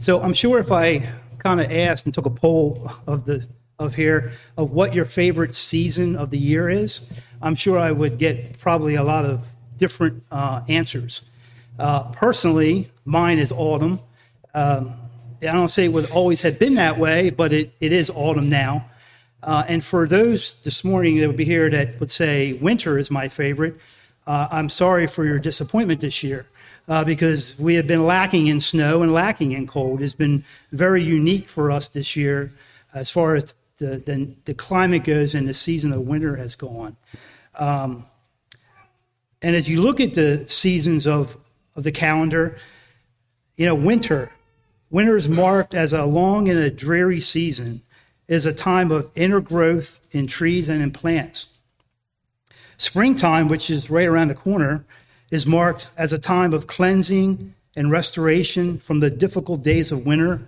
So I'm sure if I kind of asked and took a poll of what your favorite season of the year is, I'm sure I would get probably a lot of different answers. Personally, mine is autumn. I don't say it would always have been that way, but it is autumn now. And for those this morning that would be here that would say winter is my favorite, I'm sorry for your disappointment this year because we have been lacking in snow and lacking in cold. It's been very unique for us this year as far as the climate goes and the season of winter has gone. And as you look at the seasons of the calendar, you know, winter is marked as a long and a dreary season. It is a time of inner growth in trees and in plants. Springtime, which is right around the corner, is marked as a time of cleansing and restoration from the difficult days of winter.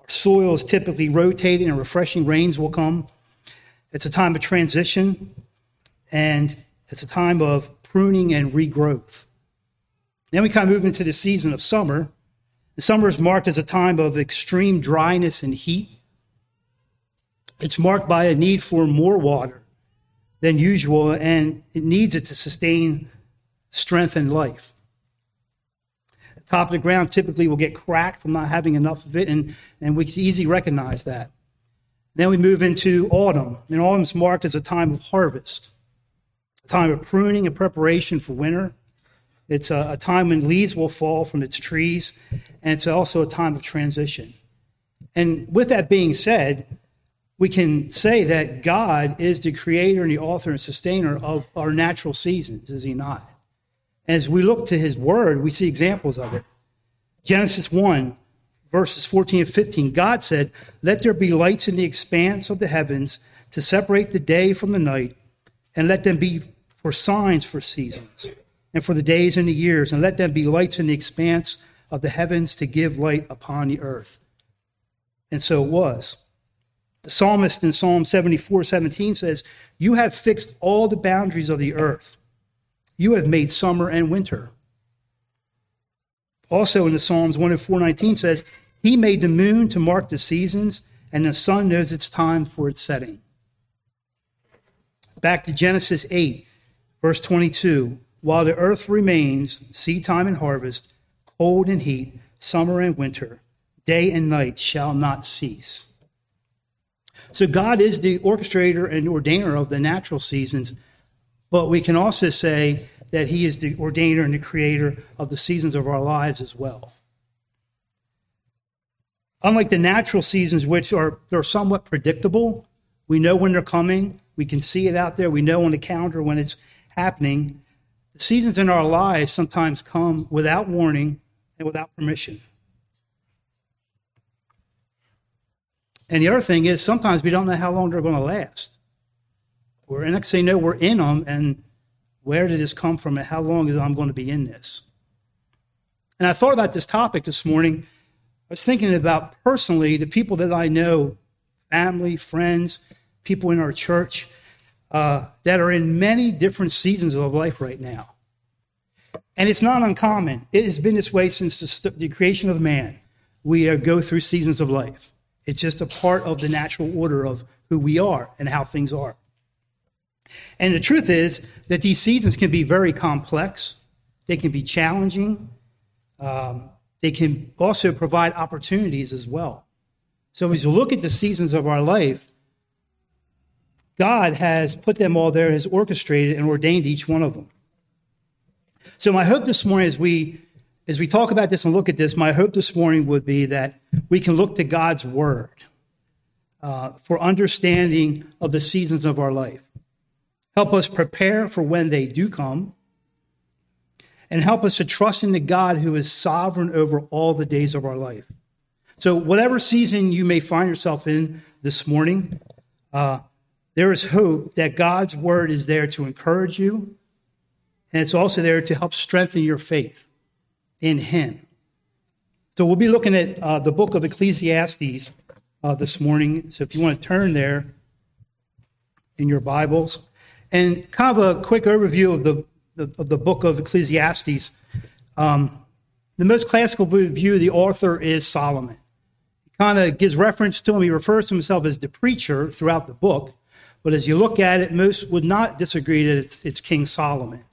Our soil is typically rotating and refreshing rains will come. It's a time of transition, and it's a time of pruning and regrowth. Then we kind of move into the season of summer. The summer is marked as a time of extreme dryness and heat. It's marked by a need for more water than usual, and it needs it to sustain strength and life. The top of the ground typically will get cracked from not having enough of it, and we can easily recognize that. Then we move into autumn, and autumn is marked as a time of harvest, a time of pruning and preparation for winter. It's a time when leaves will fall from its trees, and it's also a time of transition. And with that being said, we can say that God is the creator and the author and sustainer of our natural seasons, is he not? As we look to his word, we see examples of it. Genesis 1, verses 14 and 15, God said, "Let there be lights in the expanse of the heavens to separate the day from the night, and let them be for signs for seasons, and for the days and the years, and let them be lights in the expanse of the heavens to give light upon the earth." And so it was. The psalmist in Psalm 74:17 says, "You have fixed all the boundaries of the earth. You have made summer and winter." Also in the Psalms 104:19 says, "He made the moon to mark the seasons, and the sun knows its time for its setting." Back to Genesis 8, verse 22, "While the earth remains, seed time and harvest, cold and heat, summer and winter, day and night shall not cease." So God is the orchestrator and ordainer of the natural seasons, but we can also say that he is the ordainer and the creator of the seasons of our lives as well. Unlike the natural seasons, which are somewhat predictable, we know when they're coming, we can see it out there, we know on the calendar when it's happening, the seasons in our lives sometimes come without warning and without permission. And the other thing is sometimes we don't know how long they're going to last. We're in, next thing you know, we're in them, and where did this come from, and how long is I'm going to be in this? And I thought about this topic this morning. I was thinking about personally the people that I know, family, friends, people in our church, that are in many different seasons of life right now. And it's not uncommon. It has been this way since the creation of man. We go through seasons of life. It's just a part of the natural order of who we are and how things are. And the truth is that these seasons can be very complex. They can be challenging. They can also provide opportunities as well. So as you look at the seasons of our life, God has put them all there, has orchestrated and ordained each one of them. So my hope this morning is as we talk about this and look at this, my hope this morning would be that we can look to God's word for understanding of the seasons of our life. Help us prepare for when they do come, and help us to trust in the God who is sovereign over all the days of our life. So whatever season you may find yourself in this morning, there is hope that God's word is there to encourage you, and it's also there to help strengthen your faith in him. So we'll be looking at the book of Ecclesiastes this morning. So if you want to turn there in your Bibles, and kind of a quick overview of the book of Ecclesiastes. The most classical view of the author is Solomon. He kind of gives reference to him. He refers to himself as the preacher throughout the book. But as you look at it, most would not disagree that it's King Solomon.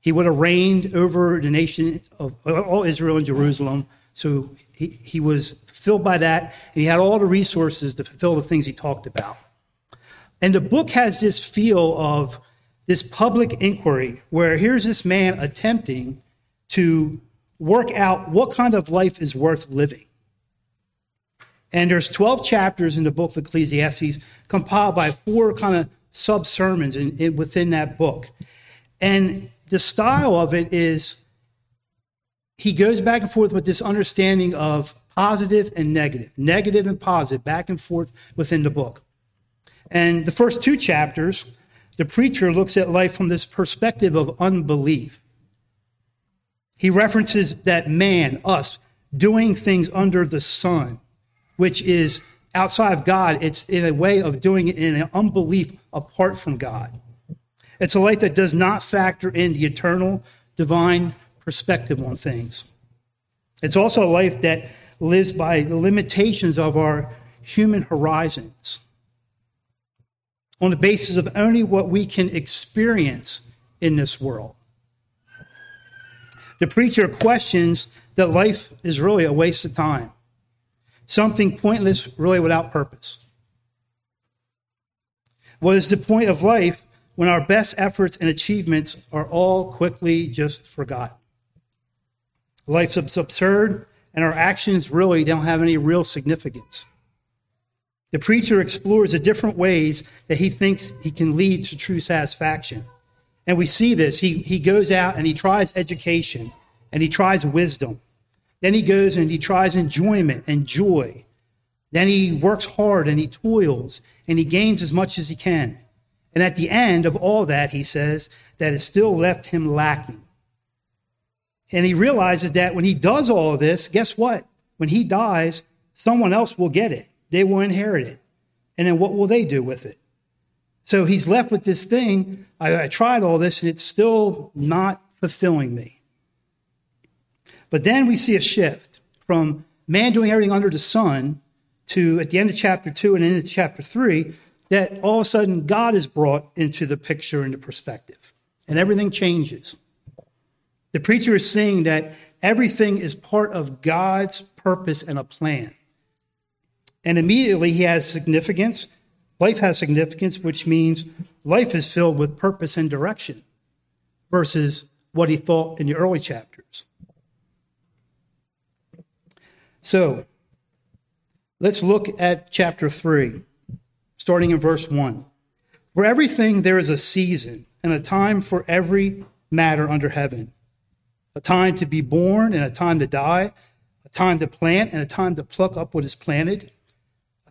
He would have reigned over the nation of all Israel and Jerusalem. So he was filled by that, and he had all the resources to fulfill the things he talked about. And the book has this feel of this public inquiry, where here's this man attempting to work out what kind of life is worth living. And there's 12 chapters in the book of Ecclesiastes, compiled by four kind of sub-sermons within that book. And the style of it is he goes back and forth with this understanding of positive and negative, negative and positive, back and forth within the book. And the first two chapters, the preacher looks at life from this perspective of unbelief. He references that man, us, doing things under the sun, which is outside of God. It's in a way of doing it in an unbelief apart from God. It's a life that does not factor in the eternal divine perspective on things. It's also a life that lives by the limitations of our human horizons, on the basis of only what we can experience in this world. The preacher questions that life is really a waste of time, something pointless, really without purpose. What is the point of life when our best efforts and achievements are all quickly just forgotten? Life's absurd, and our actions really don't have any real significance. The preacher explores the different ways that he thinks he can lead to true satisfaction. And we see this. He goes out and he tries education, and he tries wisdom. Then he goes and he tries enjoyment and joy. Then he works hard and he toils, and he gains as much as he can. And at the end of all that, he says that it still left him lacking. And he realizes that when he does all this, guess what? When he dies, someone else will get it. They will inherit it. And then what will they do with it? So he's left with this thing. I tried all this, and it's still not fulfilling me. But then we see a shift from man doing everything under the sun to, at the end of chapter 2 and into chapter 3, that all of a sudden God is brought into the picture and the perspective, and everything changes. The preacher is saying that everything is part of God's purpose and a plan. And immediately he has significance. Life has significance, which means life is filled with purpose and direction versus what he thought in the early chapters. So let's look at chapter 3, starting in verse 1. For everything there is a season and a time for every matter under heaven. A time to be born and a time to die, a time to plant and a time to pluck up what is planted, a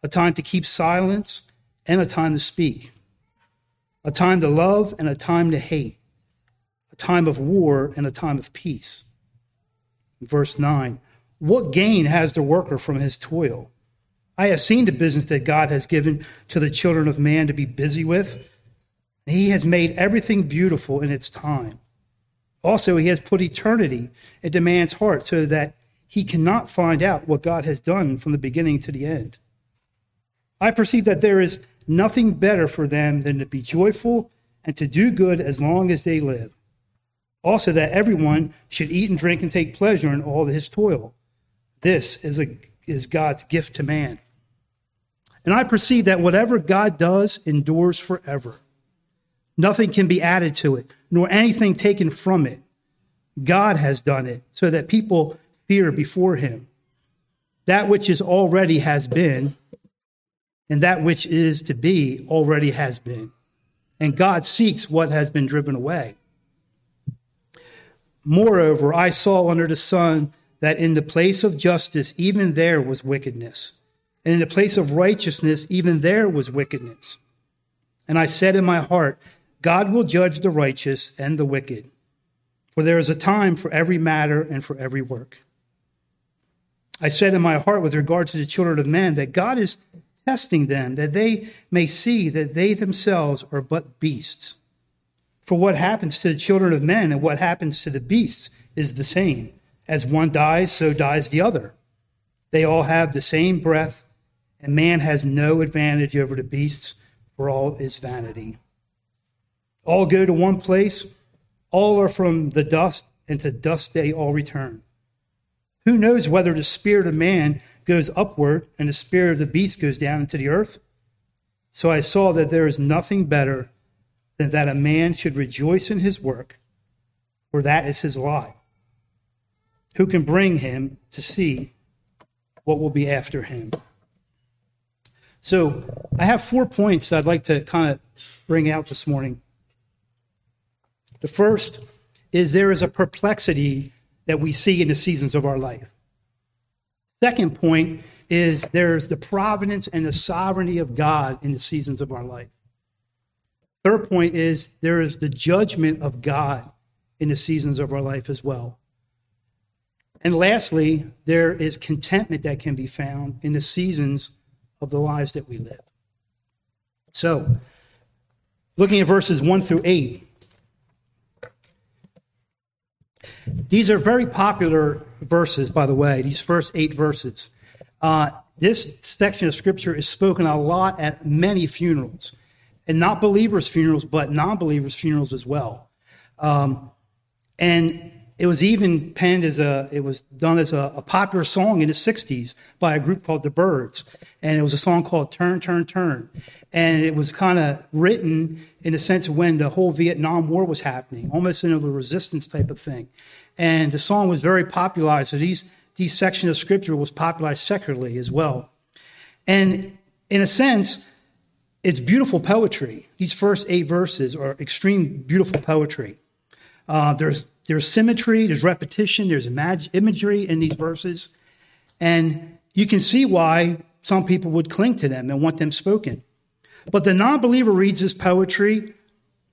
a time to keep silence and a time to speak, a time to love and a time to hate, a time of war and a time of peace. Verse 9, what gain has the worker from his toil? I have seen the business that God has given to the children of man to be busy with. He has made everything beautiful in its time. Also, he has put eternity into man's heart so that he cannot find out what God has done from the beginning to the end. I perceive that there is nothing better for them than to be joyful and to do good as long as they live. Also, that everyone should eat and drink and take pleasure in all his toil. This is God's gift to man. And I perceive that whatever God does endures forever. Nothing can be added to it, nor anything taken from it. God has done it so that people fear before him. That which is already has been, and that which is to be already has been. And God seeks what has been driven away. Moreover, I saw under the sun that in the place of justice, even there was wickedness. And in the place of righteousness, even there was wickedness. And I said in my heart, God will judge the righteous and the wicked. For there is a time for every matter and for every work. I said in my heart with regard to the children of men that God is testing them, that they may see that they themselves are but beasts. For what happens to the children of men and what happens to the beasts is the same. As one dies, so dies the other. They all have the same breath, and man has no advantage over the beasts, for all is vanity. All go to one place, all are from the dust, and to dust they all return. Who knows whether the spirit of man goes upward and the spirit of the beast goes down into the earth? So I saw that there is nothing better than that a man should rejoice in his work, for that is his lot. Who can bring him to see what will be after him? So I have 4 points I'd like to kind of bring out this morning. The first is there is a perplexity that we see in the seasons of our life. Second point is there's the providence and the sovereignty of God in the seasons of our life. Third point is there is the judgment of God in the seasons of our life as well. And lastly, there is contentment that can be found in the seasons of the lives that we live. So, looking at verses 1 through 8, these are very popular verses, by the way, these first 8 verses. This section of Scripture is spoken a lot at many funerals, and not believers' funerals, but non-believers' funerals as well. And it was even penned as a popular song in the 60s by a group called The Byrds. And it was a song called Turn, Turn, Turn. And it was kind of written in a sense when the whole Vietnam War was happening, almost in a resistance type of thing. And the song was very popularized. So these sections of Scripture was popularized secularly as well. And in a sense, it's beautiful poetry. These first 8 verses are extreme beautiful poetry. There's symmetry, there's repetition, there's imagery in these verses. And you can see why some people would cling to them and want them spoken. But the non-believer reads this poetry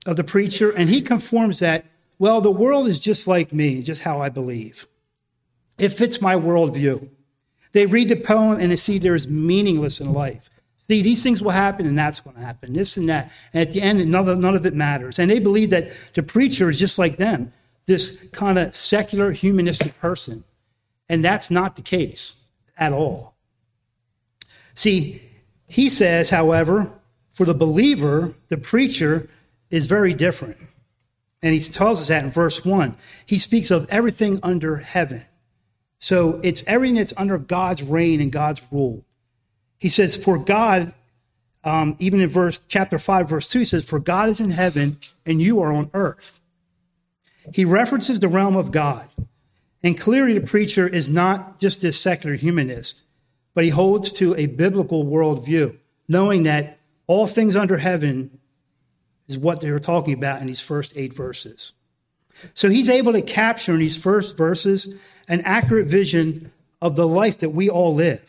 of the preacher, and he conforms that, well, the world is just like me, just how I believe. It fits my worldview. They read the poem, and they see there's meaningless in life. See, these things will happen, and that's going to happen, this and that. And at the end, none of it matters. And they believe that the preacher is just like them, this kind of secular humanistic person. And that's not the case at all. See, he says, however, for the believer, the preacher is very different. And he tells us that in verse 1. He speaks of everything under heaven. So it's everything that's under God's reign and God's rule. He says, for God, even in chapter 5, verse 2, he says, for God is in heaven and you are on earth. He references the realm of God. And clearly the preacher is not just this secular humanist, but he holds to a biblical worldview, knowing that all things under heaven is what they were talking about in these first 8 verses. So he's able to capture in these first verses an accurate vision of the life that we all live.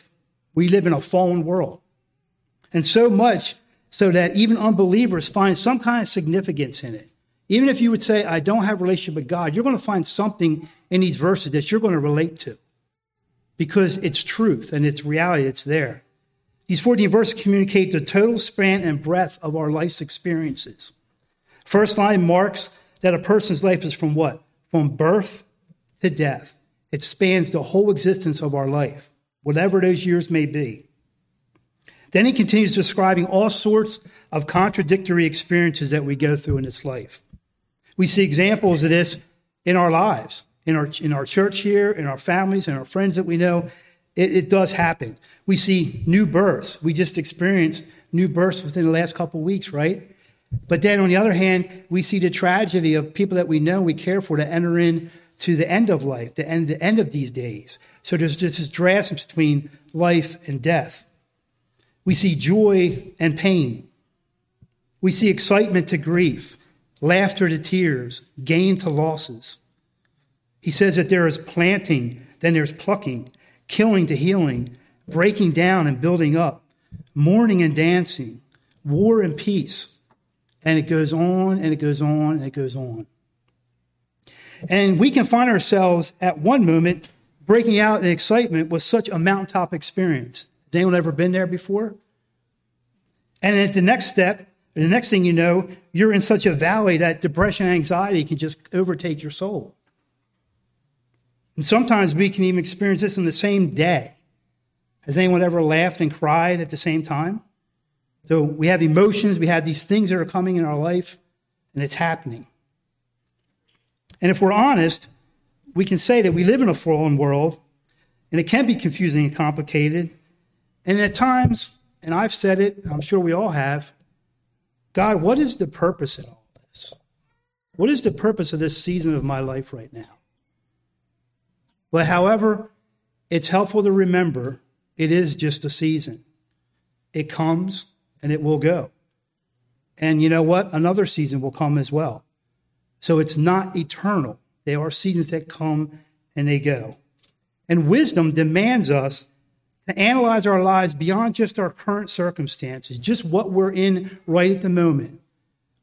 We live in a fallen world. And so much so that even unbelievers find some kind of significance in it. Even if you would say, I don't have a relationship with God, you're going to find something in these verses that you're going to relate to because it's truth and it's reality, it's there. These 14 verses communicate the total span and breadth of our life's experiences. First line marks that a person's life is from what? From birth to death. It spans the whole existence of our life, whatever those years may be. Then he continues describing all sorts of contradictory experiences that we go through in this life. We see examples of this in our lives, in our church here, in our families, in our friends that we know. It does happen. We see new births. We just experienced new births within the last couple of weeks, right? But then on the other hand, we see the tragedy of people that we know, we care for, to enter in to the end of life, the end of these days. So there's just this drastic between life and death. We see joy and pain. We see excitement to grief, laughter to tears, gain to losses. He says that there is planting, Then there's plucking, killing to healing, breaking down and building up, mourning and dancing, war and peace. And it goes on and it goes on and it goes on. And we can find ourselves at one moment breaking out in excitement with such a mountaintop experience. Has anyone ever been there before? And at the next step, the next thing you know, you're in such a valley that depression and anxiety can just overtake your soul. And sometimes we can even experience this in the same day. Has anyone ever laughed and cried at the same time? So we have emotions, we have these things that are coming in our life, and it's happening. And if we're honest, we can say that we live in a fallen world, and it can be confusing and complicated. And at times, and I've said it, I'm sure we all have, God, what is the purpose in all this? What is the purpose of this season of my life right now? But however, it's helpful to remember it is just a season. It comes and it will go. And you know what? Another season will come as well. So it's not eternal. There are seasons that come and they go. And wisdom demands us to analyze our lives beyond just our current circumstances, just what we're in right at the moment.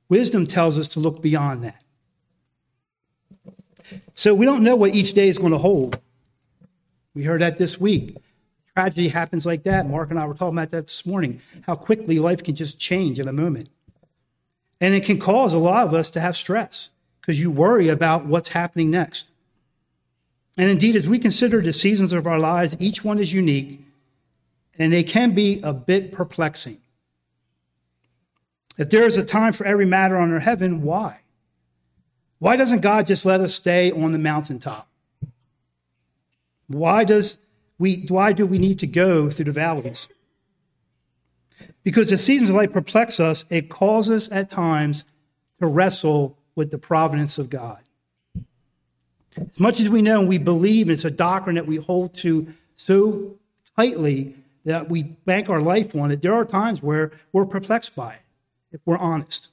Wisdom tells us to look beyond that. So we don't know what each day is going to hold. We heard that this week. Tragedy happens like that. Mark and I were talking about that this morning, how quickly life can just change in a moment. And it can cause a lot of us to have stress because you worry about what's happening next. And indeed, as we consider the seasons of our lives, each one is unique. And they can be a bit perplexing. If there is a time for every matter under heaven, why? Why doesn't God just let us stay on the mountaintop? Why do we need to go through the valleys? Because the seasons of life perplex us, it causes us at times to wrestle with the providence of God. As much as we know and we believe, and it's a doctrine that we hold to so tightly that we bank our life on it, there are times where we're perplexed by it, if we're honest.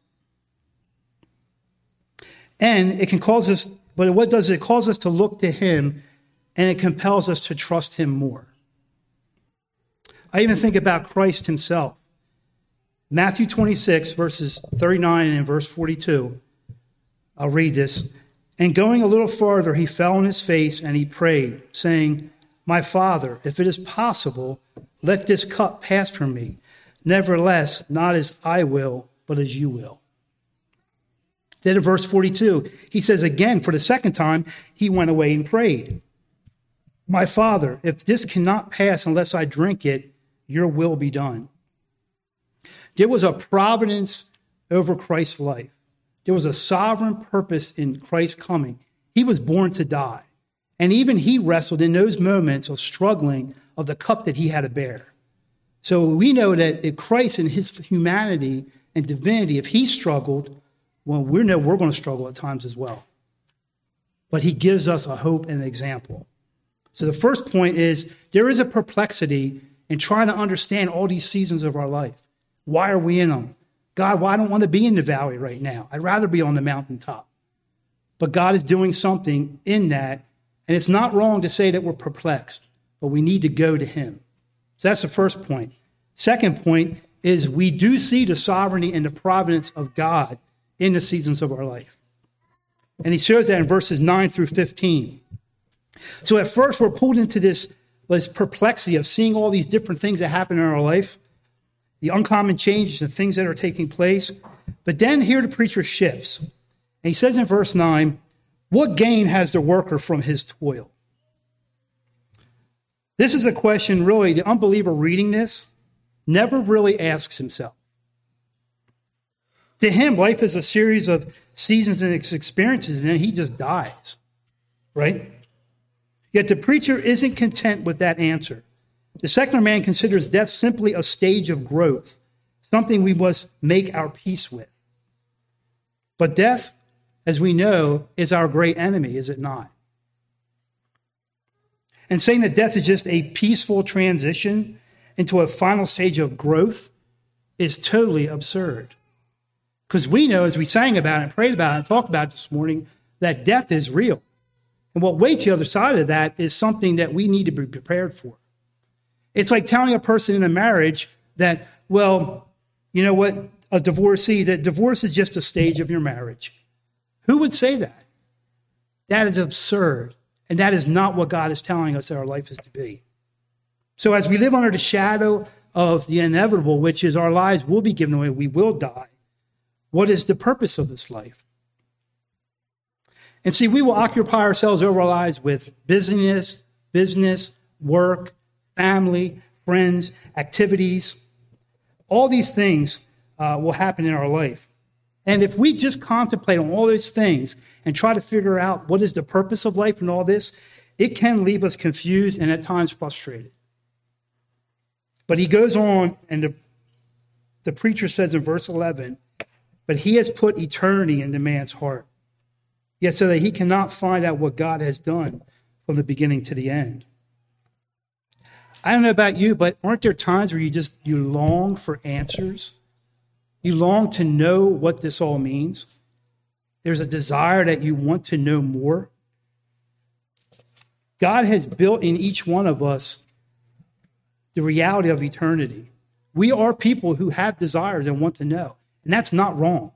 And it can cause us, but what does it cause us to look to him, and it compels us to trust him more. I even think about Christ himself. Matthew 26, verses 39 and verse 42. I'll read this. And going a little farther, he fell on his face and he prayed, saying, My Father, if it is possible, let this cup pass from me. Nevertheless, not as I will, but as you will. Then in verse 42, he says again, for the second time, he went away and prayed. My Father, if this cannot pass unless I drink it, your will be done. There was a providence over Christ's life. There was a sovereign purpose in Christ's coming. He was born to die. And even he wrestled in those moments of struggling of the cup that he had to bear. So we know that if Christ in his humanity and divinity, if he struggled, well, we know we're going to struggle at times as well. But he gives us a hope and an example. So the first point is there is a perplexity in trying to understand all these seasons of our life. Why are we in them? God, well, I don't want to be in the valley right now. I'd rather be on the mountaintop. But God is doing something in that. And it's not wrong to say that we're perplexed, but we need to go to him. So that's the first point. Second point is we do see the sovereignty and the providence of God in the seasons of our life. And he shows that in verses 9 through 15. So at first we're pulled into this perplexity of seeing all these different things that happen in our life. The uncommon changes and things that are taking place. But then here the preacher shifts. And he says in verse 9, what gain has the worker from his toil? This is a question really the unbeliever reading this never really asks himself. To him, life is a series of seasons and experiences, and then he just dies, right? Yet the preacher isn't content with that answer. The secular man considers death simply a stage of growth, something we must make our peace with. But death, as we know, is our great enemy, is it not? And saying that death is just a peaceful transition into a final stage of growth is totally absurd. Because we know, as we sang about it, and prayed about it, and talked about it this morning, that death is real. And what waits the other side of that is something that we need to be prepared for. It's like telling a person in a marriage that, well, you know what, a divorcee, that divorce is just a stage of your marriage. Who would say that? That is absurd. And that is not what God is telling us that our life is to be. So as we live under the shadow of the inevitable, which is our lives will be given away, we will die, what is the purpose of this life? And see, we will occupy ourselves over our lives with business, work, family, friends, activities. All these things will happen in our life. And if we just contemplate on all those things and try to figure out what is the purpose of life and all this, it can leave us confused and at times frustrated. But he goes on, and the preacher says in verse 11, but he has put eternity into man's heart, yet so that he cannot find out what God has done from the beginning to the end. I don't know about you, but aren't there times where you long for answers? You long to know what this all means. There's a desire that you want to know more. God has built in each one of us the reality of eternity. We are people who have desires and want to know, and that's not wrong.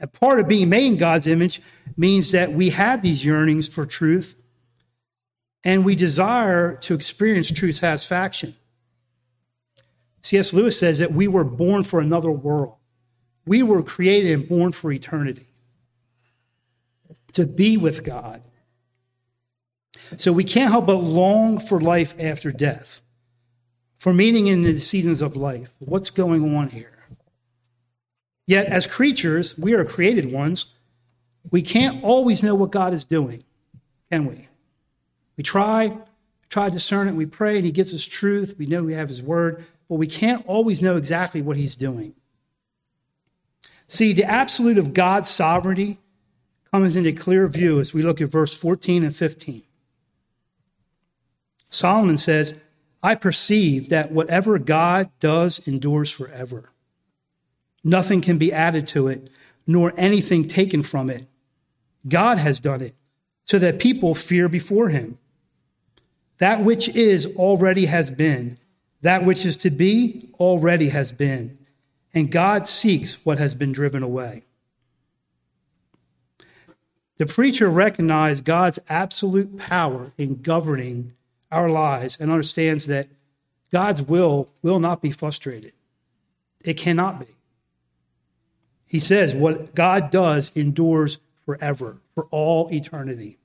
And part of being made in God's image means that we have these yearnings for truth, and we desire to experience true satisfaction. C.S. Lewis says that we were born for another world. We were created and born for eternity, to be with God. So we can't help but long for life after death, for meaning in the seasons of life. What's going on here? Yet as creatures, we are created ones. We can't always know what God is doing, can we? We try to discern it. We pray, and he gives us truth. We know we have his word, but we can't always know exactly what he's doing. See, the absolute of God's sovereignty comes into clear view as we look at verse 14 and 15. Solomon says, I perceive that whatever God does endures forever. Nothing can be added to it, nor anything taken from it. God has done it, so that people fear before him. That which is already has been. That which is to be already has been. And God seeks what has been driven away. The preacher recognized God's absolute power in governing our lives and understands that God's will not be frustrated. It cannot be. He says what God does endures forever, for all eternity.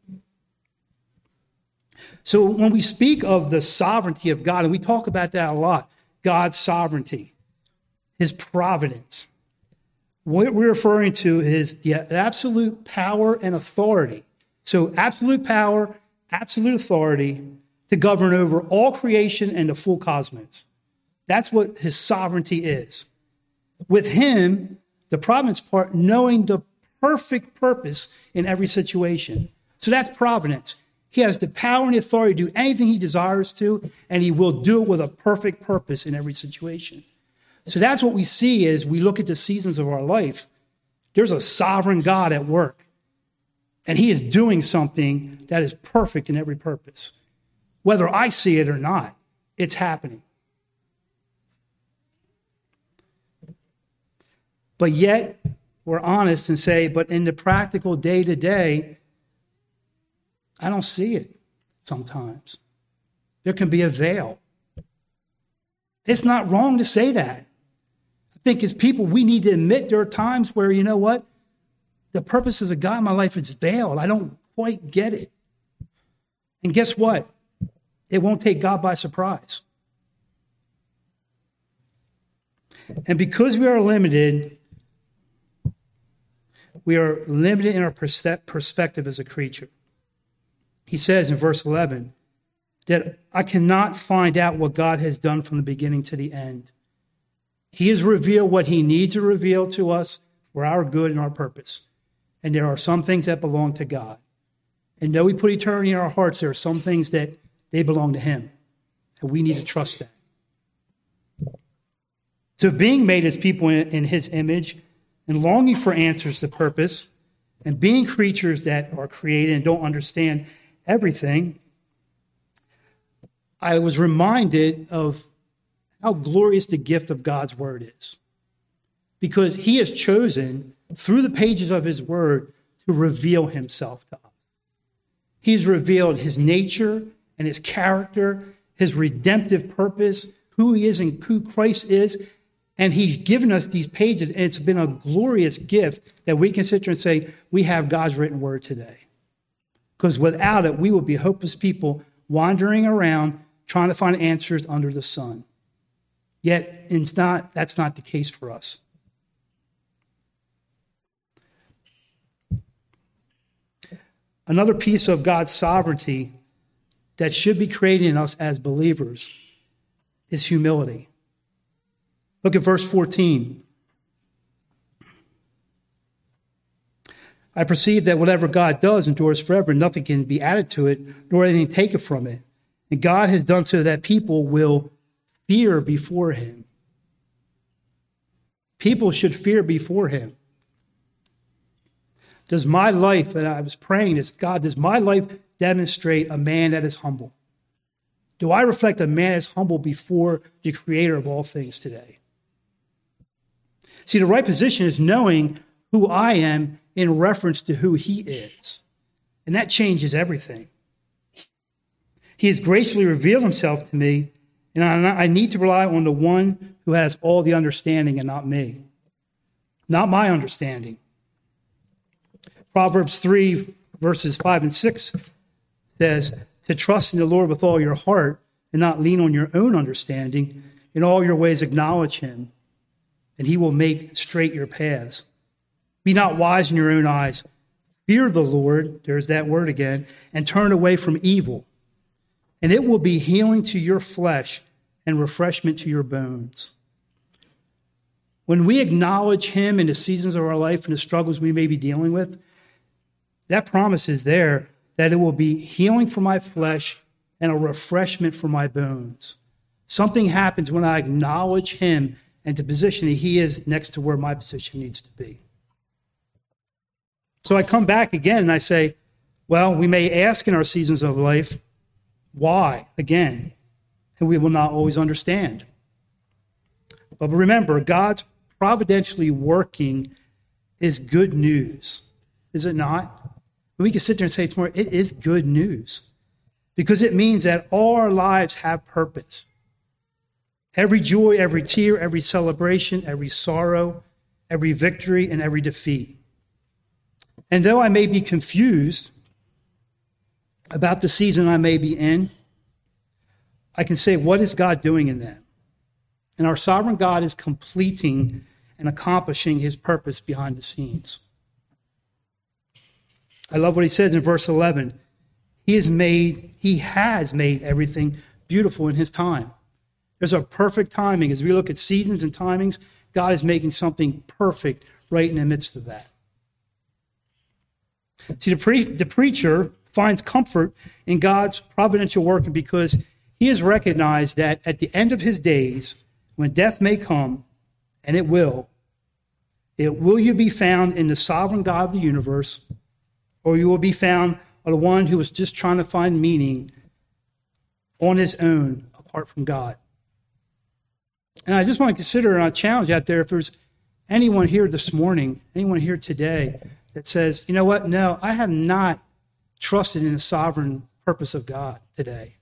So when we speak of the sovereignty of God, and we talk about that a lot, God's sovereignty, his providence, what we're referring to is the absolute power and authority. So absolute power, absolute authority, to govern over all creation and the full cosmos. That's what his sovereignty is. With him, the providence part, knowing the perfect purpose in every situation. So that's providence. He has the power and the authority to do anything he desires to, and he will do it with a perfect purpose in every situation. So that's what we see as we look at the seasons of our life. There's a sovereign God at work, and he is doing something that is perfect in every purpose. Whether I see it or not, it's happening. But yet, we're honest and say, but in the practical day-to-day, I don't see it sometimes. There can be a veil. It's not wrong to say that. I think as people, we need to admit there are times where, you know what? The purposes of God in my life is veiled. I don't quite get it. And guess what? It won't take God by surprise. And because we are limited in our perspective as a creature. He says in verse 11 that I cannot find out what God has done from the beginning to the end. He has revealed what he needs to reveal to us for our good and our purpose. And there are some things that belong to God. And though we put eternity in our hearts, there are some things that they belong to him, and we need to trust that. So being made as people in his image and longing for answers to purpose And being creatures that are created and don't understand everything, I was reminded of how glorious the gift of God's word is. Because he has chosen, through the pages of his word, to reveal himself to us. He's revealed his nature and his character, his redemptive purpose, who he is and who Christ is. And he's given us these pages, and it's been a glorious gift that we can sit here and say, we have God's written word today. Because without it, we will be hopeless people wandering around trying to find answers under the sun. Yet it's not, that's not the case for us. Another piece of God's sovereignty that should be created in us as believers is humility. Look at verse 14. I perceive that whatever God does endures forever, and nothing can be added to it, nor anything taken from it. And God has done so that people will fear before him. People should fear before him. Does my life, and I was praying this, God, does my life demonstrate a man that is humble? Do I reflect a man as humble before the creator of all things today? See, the right position is knowing who I am in reference to who he is. And that changes everything. He has graciously revealed himself to me, and I need to rely on the one who has all the understanding and not me. Not my understanding. Proverbs 3, verses 5 and 6 says, to trust in the Lord with all your heart and not lean on your own understanding. In all your ways acknowledge him, and he will make straight your paths. Be not wise in your own eyes. Fear the Lord, there's that word again, and turn away from evil. And it will be healing to your flesh and refreshment to your bones. When we acknowledge him in the seasons of our life and the struggles we may be dealing with, that promise is there, that it will be healing for my flesh and a refreshment for my bones. Something happens when I acknowledge him and the position that he is next to where my position needs to be. So I come back again and I say, well, we may ask in our seasons of life, why again? And we will not always understand. But remember, God's providentially working is good news, is it not? We can sit there and say tomorrow, it is good news, because it means that all our lives have purpose. Every joy, every tear, every celebration, every sorrow, every victory, and every defeat. And though I may be confused about the season I may be in, I can say, what is God doing in that? And our sovereign God is completing and accomplishing his purpose behind the scenes. I love what he says in verse 11. He has made everything beautiful in his time. There's a perfect timing. As we look at seasons and timings, God is making something perfect right in the midst of that. See, the preacher finds comfort in God's providential work, because he has recognized that at the end of his days, when death may come, and it will you be found in the sovereign God of the universe, or you will be found by the one who was just trying to find meaning on his own, apart from God. And I just want to consider a challenge out there. If there's anyone here this morning, anyone here today that says, you know what? No, I have not trusted in the sovereign purpose of God today.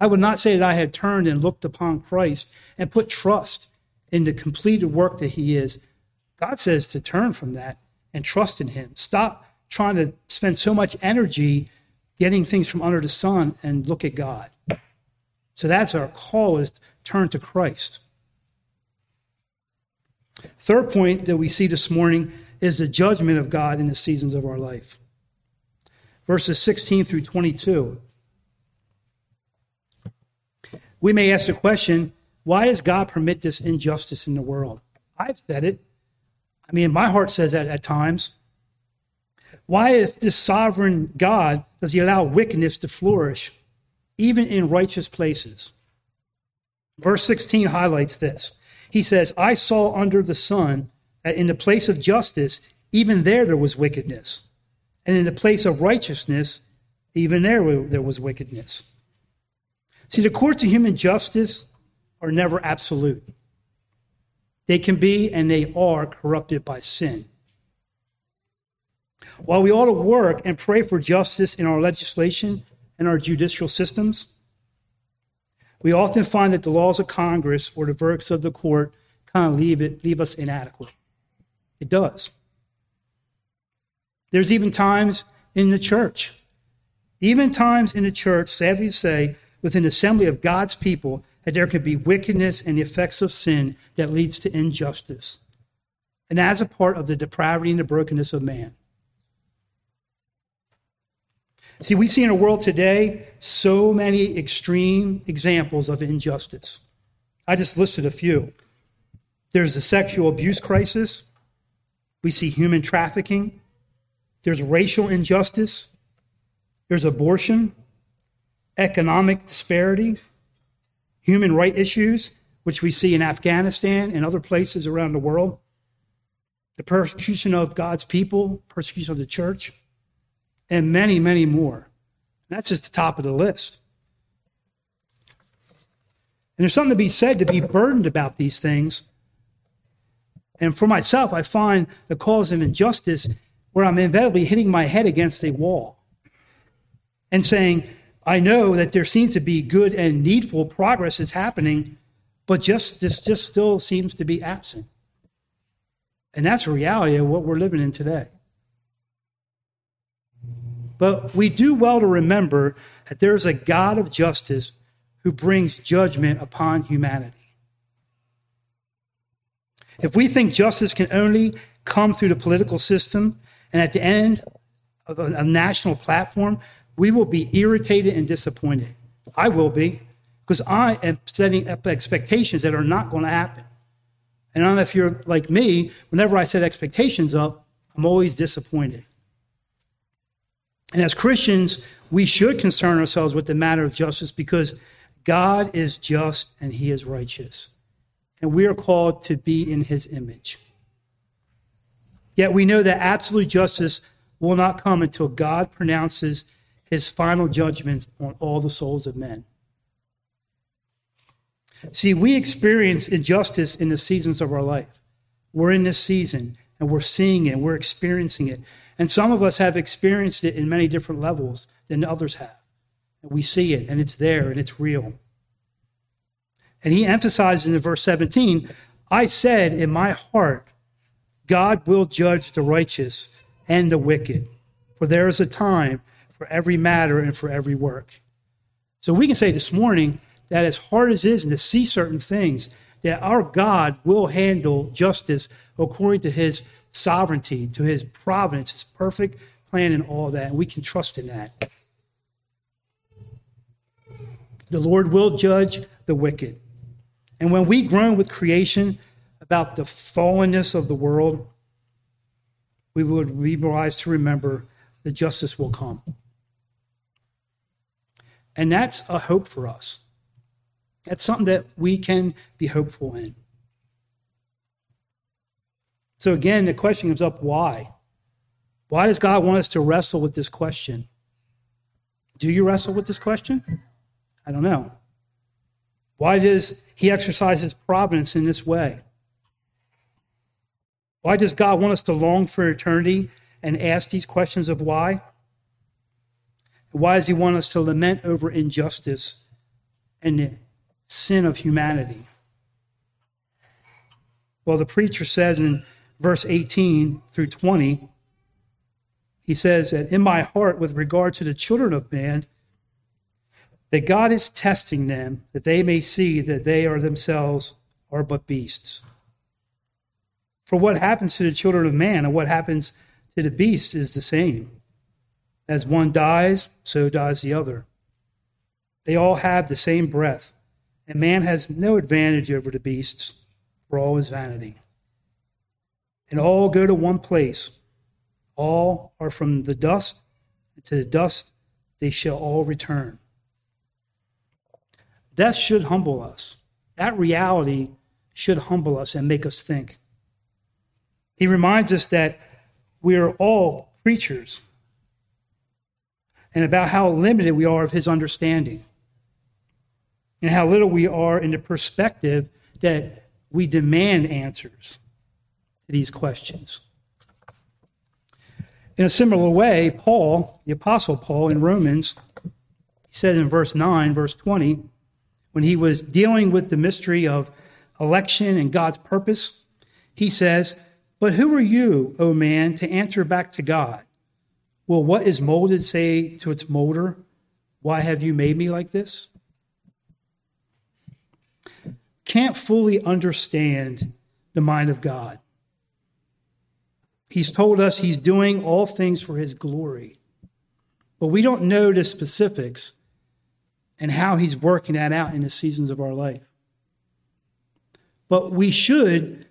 I would not say that I had turned and looked upon Christ and put trust in the completed work that he is. God says to turn from that and trust in him. Stop trying to spend so much energy getting things from under the sun, and look at God. So that's our call, is to turn to Christ. Third point that we see this morning is the judgment of God in the seasons of our life. Verses 16 through 22. We may ask the question, why does God permit this injustice in the world? I've said it. I mean, my heart says that at times. Why, if this sovereign God, does he allow wickedness to flourish, even in righteous places? Verse 16 highlights this. He says, I saw under the sun that in the place of justice, even there was wickedness. And in the place of righteousness, even there was wickedness. See, the courts of human justice are never absolute. They can be and they are corrupted by sin. While we ought to work and pray for justice in our legislation and our judicial systems, we often find that the laws of Congress or the verdicts of the court kind of leave us inadequate. It does. There's even times in the church, sadly to say, within the assembly of God's people, that there can be wickedness and the effects of sin that leads to injustice. And as a part of the depravity and the brokenness of man. See, we see in a world today so many extreme examples of injustice. I just listed a few. There's the sexual abuse crisis. We see human trafficking. There's racial injustice. There's abortion, economic disparity, human rights issues, which we see in Afghanistan and other places around the world. The persecution of God's people, persecution of the church. And many, many more. And that's just the top of the list. And there's something to be said to be burdened about these things. And for myself, I find the cause of injustice where I'm inevitably hitting my head against a wall and saying, I know that there seems to be good and needful progress is happening, but justice just still seems to be absent. And that's a reality of what we're living in today. But we do well to remember that there is a God of justice who brings judgment upon humanity. If we think justice can only come through the political system and at the end of a national platform, we will be irritated and disappointed. I will be, because I am setting up expectations that are not going to happen. And I don't know if you're like me, whenever I set expectations up, I'm always disappointed. And as Christians, we should concern ourselves with the matter of justice because God is just and he is righteous. And we are called to be in his image. Yet we know that absolute justice will not come until God pronounces his final judgment on all the souls of men. See, we experience injustice in the seasons of our life. We're in this season and we're seeing it, we're experiencing it. And some of us have experienced it in many different levels than others have. And we see it, and it's there, and it's real. And he emphasizes in verse 17, I said in my heart, God will judge the righteous and the wicked, for there is a time for every matter and for every work. So we can say this morning that as hard as it is to see certain things, that our God will handle justice according to his sovereignty, to his providence, his perfect plan and all that, and we can trust in that. The Lord will judge the wicked. And when we groan with creation about the fallenness of the world, we would be wise to remember that justice will come. And that's a hope for us. That's something that we can be hopeful in. So again, the question comes up, why? Why does God want us to wrestle with this question? Do you wrestle with this question? I don't know. Why does he exercise his providence in this way? Why does God want us to long for eternity and ask these questions of why? Why does he want us to lament over injustice and the sin of humanity? Well, the preacher says in verse 18 through 20, he says that in my heart with regard to the children of man, that God is testing them, that they may see that they are themselves are but beasts. For what happens to the children of man and what happens to the beast is the same. As one dies, so dies the other. They all have the same breath, and man has no advantage over the beasts, for all is vanity. And all go to one place. All are from the dust, and to the dust they shall all return. Death should humble us. That reality should humble us and make us think. He reminds us that we are all creatures and about how limited we are of his understanding and how little we are in the perspective that we demand answers to these questions. In a similar way, Paul, the Apostle Paul in Romans, he said in verse 9, verse 20, when he was dealing with the mystery of election and God's purpose, he says, "But who are you, O man, to answer back to God? Will what is molded say to its molder, why have you made me like this?" Can't fully understand the mind of God. He's told us he's doing all things for his glory, but we don't know the specifics and how he's working that out in the seasons of our life. But we should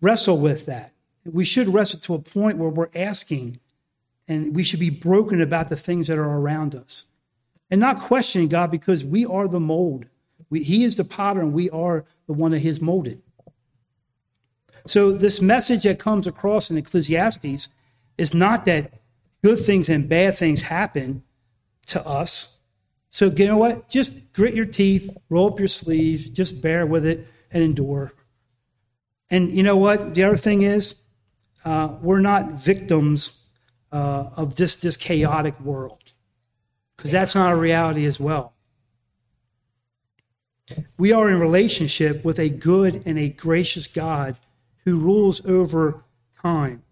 wrestle with that. We should wrestle to a point where we're asking, and we should be broken about the things that are around us and not questioning God, because we are the mold. He is the potter, and we are the one that he has molded. So this message that comes across in Ecclesiastes is not that good things and bad things happen to us. So you know what? Just grit your teeth, roll up your sleeves, just bear with it and endure. And you know what? The other thing is we're not victims of just this chaotic world, because that's not a reality as well. We are in relationship with a good and a gracious God who rules over time,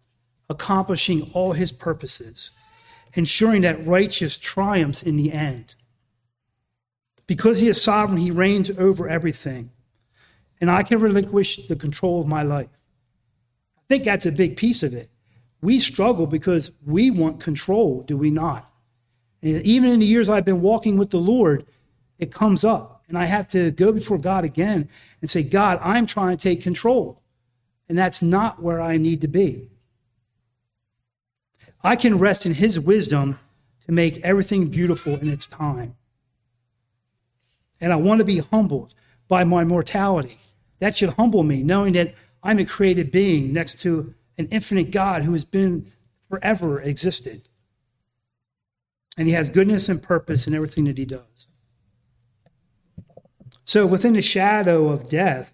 accomplishing all his purposes, ensuring that righteousness triumphs in the end. Because he is sovereign, he reigns over everything, and I can relinquish the control of my life. I think that's a big piece of it. We struggle because we want control, do we not? And even in the years I've been walking with the Lord, it comes up, and I have to go before God again and say, God, I'm trying to take control. And that's not where I need to be. I can rest in his wisdom to make everything beautiful in its time. And I want to be humbled by my mortality. That should humble me, knowing that I'm a created being next to an infinite God who has been forever existed. And he has goodness and purpose in everything that he does. So within the shadow of death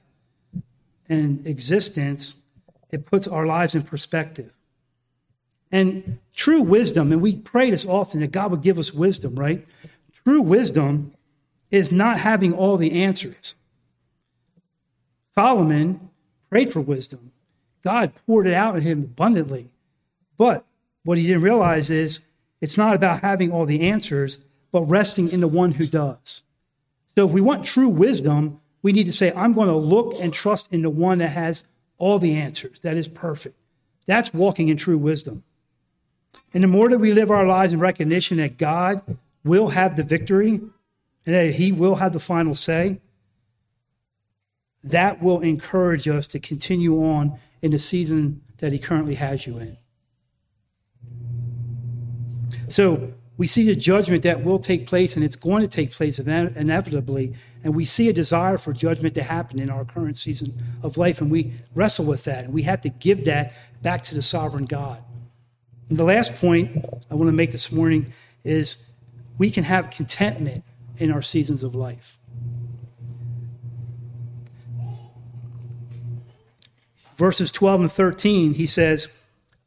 and existence, it puts our lives in perspective. And true wisdom, and we pray this often, that God would give us wisdom, right? True wisdom is not having all the answers. Solomon prayed for wisdom. God poured it out on him abundantly. But what he didn't realize is it's not about having all the answers, but resting in the one who does. So if we want true wisdom, we need to say, I'm going to look and trust in the one that has all the answers, that is perfect. That's walking in true wisdom. And the more that we live our lives in recognition that God will have the victory and that he will have the final say, that will encourage us to continue on in the season that he currently has you in. So we see the judgment that will take place, and it's going to take place inevitably, and we see a desire for judgment to happen in our current season of life, and we wrestle with that, and we have to give that back to the sovereign God. And the last point I want to make this morning is we can have contentment in our seasons of life. Verses 12 and 13, he says,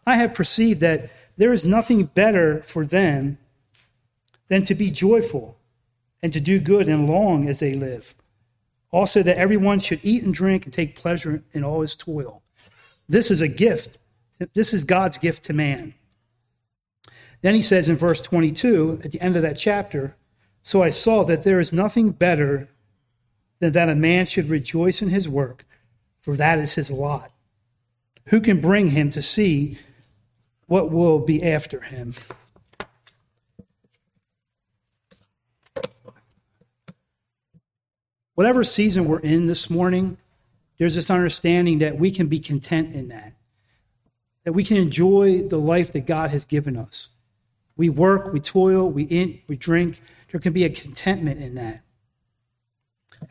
I have perceived that there is nothing better for them than to be joyful and to do good and long as they live. Also that everyone should eat and drink and take pleasure in all his toil. This is a gift. This is God's gift to man. Then he says in verse 22, at the end of that chapter, so I saw that there is nothing better than that a man should rejoice in his work, for that is his lot. Who can bring him to see what will be after him? Whatever season we're in this morning, there's this understanding that we can be content in that we can enjoy the life that God has given us. We work, we toil, we eat, we drink. There can be a contentment in that.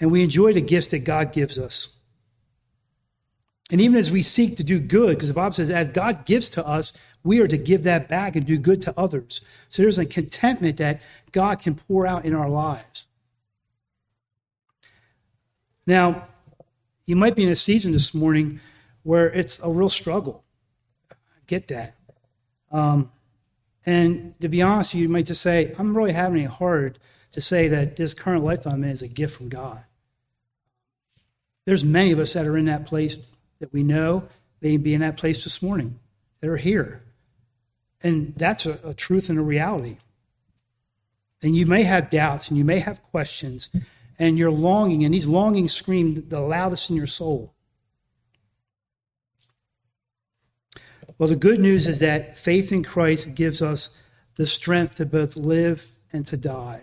And we enjoy the gifts that God gives us. And even as we seek to do good, because the Bible says, as God gives to us, We are to give that back and do good to others. So there's a contentment that God can pour out in our lives. Now, you might be in a season this morning where it's a real struggle. I get that. And to be honest, you might just say, I'm really having it hard to say that this current life I'm in is a gift from God. There's many of us that are in that place that we know may be in that place this morning, that are here. And that's a truth and a reality. And you may have doubts and you may have questions, and you're longing, and these longings scream the loudest in your soul. Well, the good news is that faith in Christ gives us the strength to both live and to die,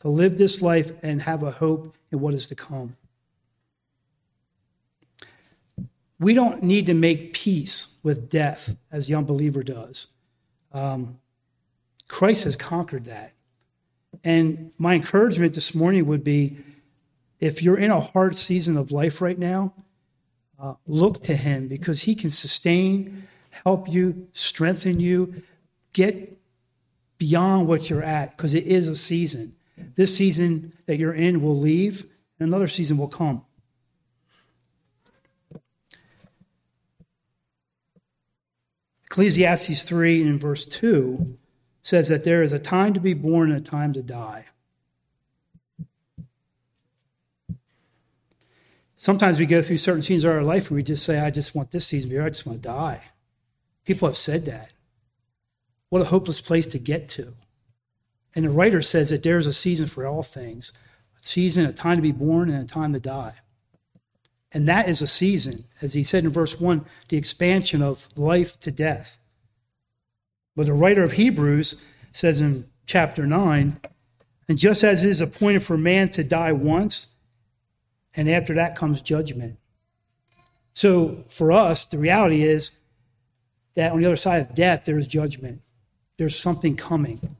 to live this life and have a hope in what is to come. We don't need to make peace with death as the unbeliever does. Christ has conquered that. And my encouragement this morning would be, if you're in a hard season of life right now, look to him, because he can sustain, help you, strengthen you, get beyond what you're at, because it is a season. This season that you're in will leave, and another season will come. Ecclesiastes 3 and verse 2 says that there is a time to be born and a time to die. Sometimes we go through certain seasons of our life and we just say, I just want this season to be, I just want to die. People have said that. What a hopeless place to get to. And the writer says that there is a season for all things, a season, a time to be born, and a time to die. And that is a season, as he said in verse 1, the expansion of life to death. But the writer of Hebrews says in chapter 9, and just as it is appointed for man to die once, and after that comes judgment. So for us, the reality is that on the other side of death, there is judgment. There's something coming.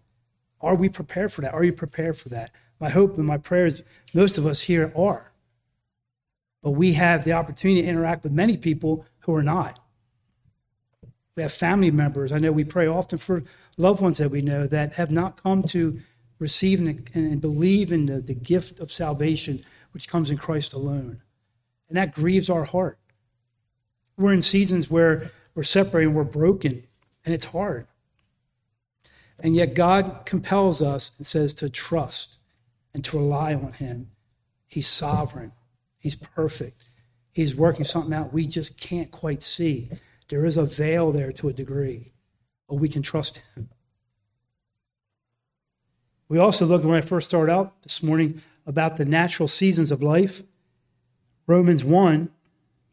Are we prepared for that? Are you prepared for that? My hope and my prayers, most of us here are. But we have the opportunity to interact with many people who are not. We have family members. I know we pray often for loved ones that we know that have not come to receive and believe in the gift of salvation, which comes in Christ alone. And that grieves our heart. We're in seasons where we're separated and we're broken, and it's hard. And yet God compels us and says to trust and to rely on him. He's sovereign. He's perfect. He's working something out we just can't quite see. There is a veil there to a degree, but we can trust him. We also looked, when I first started out this morning, about the natural seasons of life. Romans 1,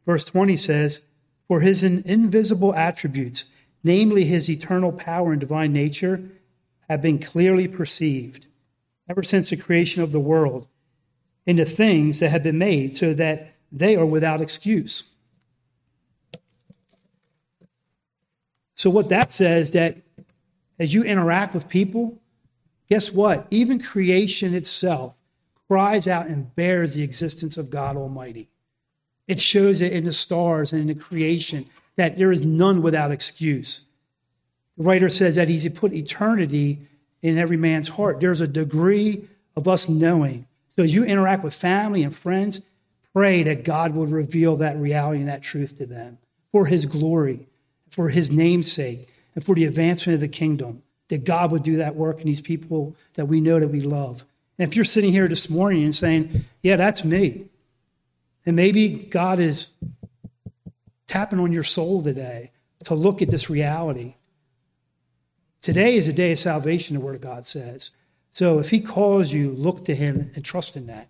verse 20 says, for his invisible attributes, namely his eternal power and divine nature, have been clearly perceived ever since the creation of the world, in the things that have been made, so that they are without excuse. So what that says, that as you interact with people, guess what? Even creation itself cries out and bears the existence of God Almighty. It shows it in the stars and in the creation that there is none without excuse. The writer says that he's put eternity in every man's heart. There's a degree of us knowing. So as you interact with family and friends, pray that God will reveal that reality and that truth to them for his glory, for his name's sake, and for the advancement of the kingdom, that God would do that work in these people that we know that we love. And if you're sitting here this morning and saying, yeah, that's me, and maybe God is tapping on your soul today to look at this reality. Today is a day of salvation, the Word of God says. So if he calls you, look to him and trust in that.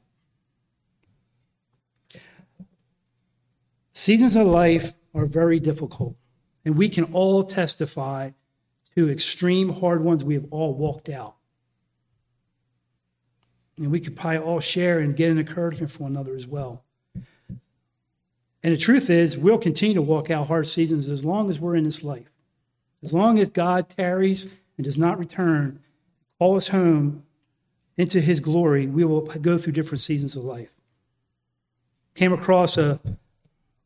Seasons of life are very difficult, and we can all testify to extreme hard ones we have all walked out. And we could probably all share and get an encouragement from one another as well. And the truth is, we'll continue to walk out hard seasons as long as we're in this life. As long as God tarries and does not return, call us home into his glory, we will go through different seasons of life. Came across a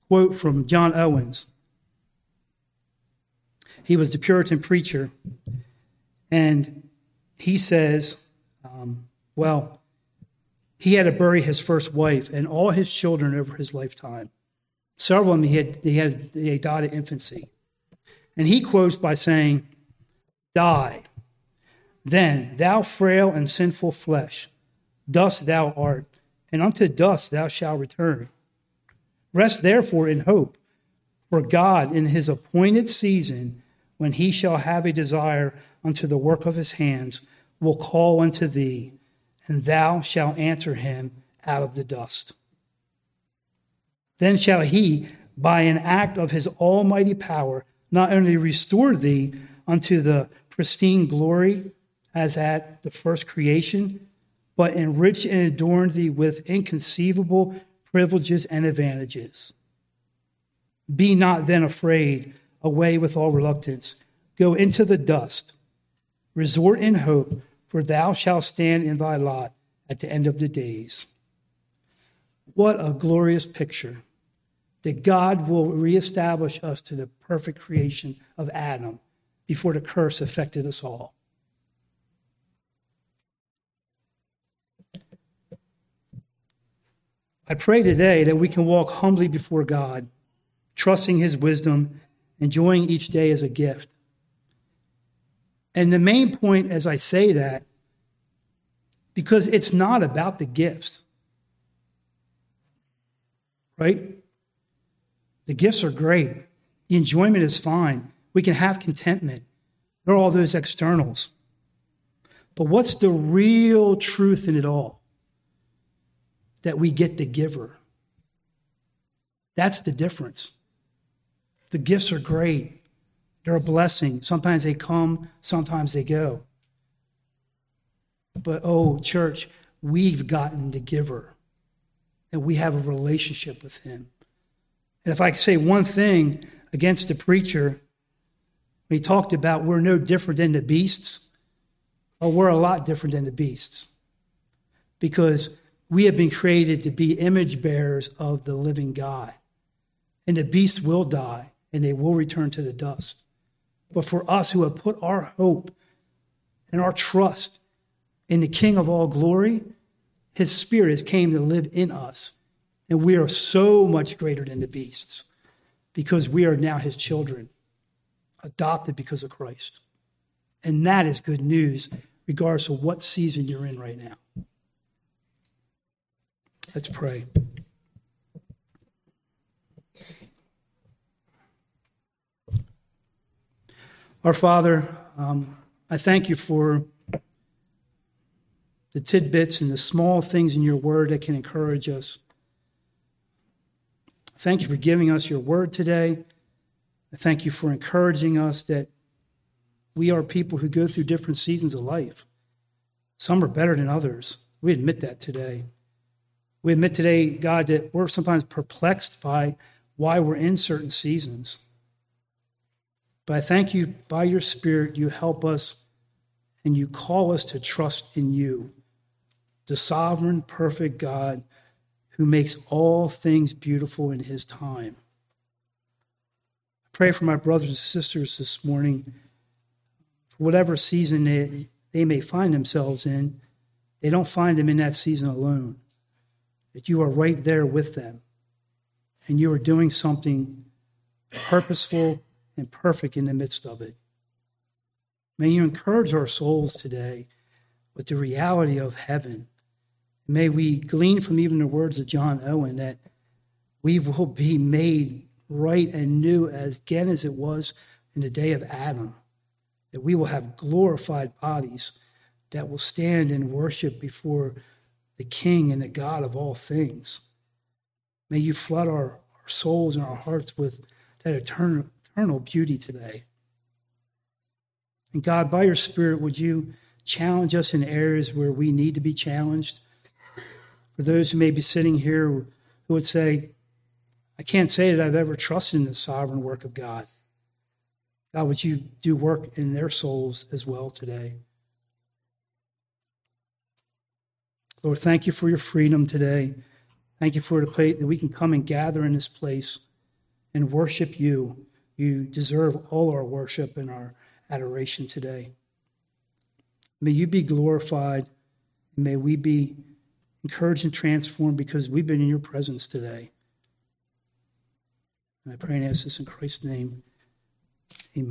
quote from John Owens. He was the Puritan preacher. And he says, well, he had to bury his first wife and all his children over his lifetime. Several of them they died at infancy. And he quotes by saying, "Die, then, thou frail and sinful flesh, dust thou art, and unto dust thou shalt return. Rest therefore in hope, for God in his appointed season, when he shall have a desire unto the work of his hands, will call unto thee, and thou shalt answer him out of the dust. Then shall he, by an act of his almighty power, not only restore thee unto the pristine glory as at the first creation, but enrich and adorn thee with inconceivable privileges and advantages. Be not then afraid, away with all reluctance. Go into the dust, resort in hope, for thou shalt stand in thy lot at the end of the days." What a glorious picture that God will reestablish us to the perfect creation of Adam before the curse affected us all. I pray today that we can walk humbly before God, trusting his wisdom, enjoying each day as a gift. And the main point as I say that, because it's not about the gifts, right? The gifts are great. The enjoyment is fine. We can have contentment. There are all those externals. But what's the real truth in it all? That we get the giver. That's the difference. The gifts are great. They're a blessing. Sometimes they come, sometimes they go. But oh, church, we've gotten the giver. And we have a relationship with him. And if I could say one thing against the preacher, when he talked about we're no different than the beasts, or we're a lot different than the beasts. Because we have been created to be image bearers of the living God. And the beasts will die, and they will return to the dust. But for us who have put our hope and our trust in the King of all glory, his Spirit has came to live in us. And we are so much greater than the beasts because we are now his children, adopted because of Christ. And that is good news, regardless of what season you're in right now. Let's pray. Our Father, I thank you for the tidbits and the small things in your word that can encourage us. Thank you for giving us your word today. I thank you for encouraging us that we are people who go through different seasons of life. Some are better than others. We admit that today. We admit today, God, that we're sometimes perplexed by why we're in certain seasons. But I thank you, by your Spirit, you help us and you call us to trust in you, the sovereign, perfect God who makes all things beautiful in his time. I pray for my brothers and sisters this morning, for whatever season they may find themselves in, they don't find them in that season alone. That you are right there with them and you are doing something purposeful and perfect in the midst of it. May you encourage our souls today with the reality of heaven. May we glean from even the words of John Owen that we will be made right and new again as it was in the day of Adam, that we will have glorified bodies that will stand and worship before the King and the God of all things. May you flood our souls and our hearts with that eternal beauty today. And God, by your Spirit, would you challenge us in areas where we need to be challenged? For those who may be sitting here who would say, I can't say that I've ever trusted in the sovereign work of God. God, would you do work in their souls as well today? Lord, thank you for your freedom today. Thank you for the place that we can come and gather in this place and worship you You deserve all our worship and our adoration today. May you be glorified. And may we be encouraged and transformed because we've been in your presence today. And I pray and ask this in Christ's name.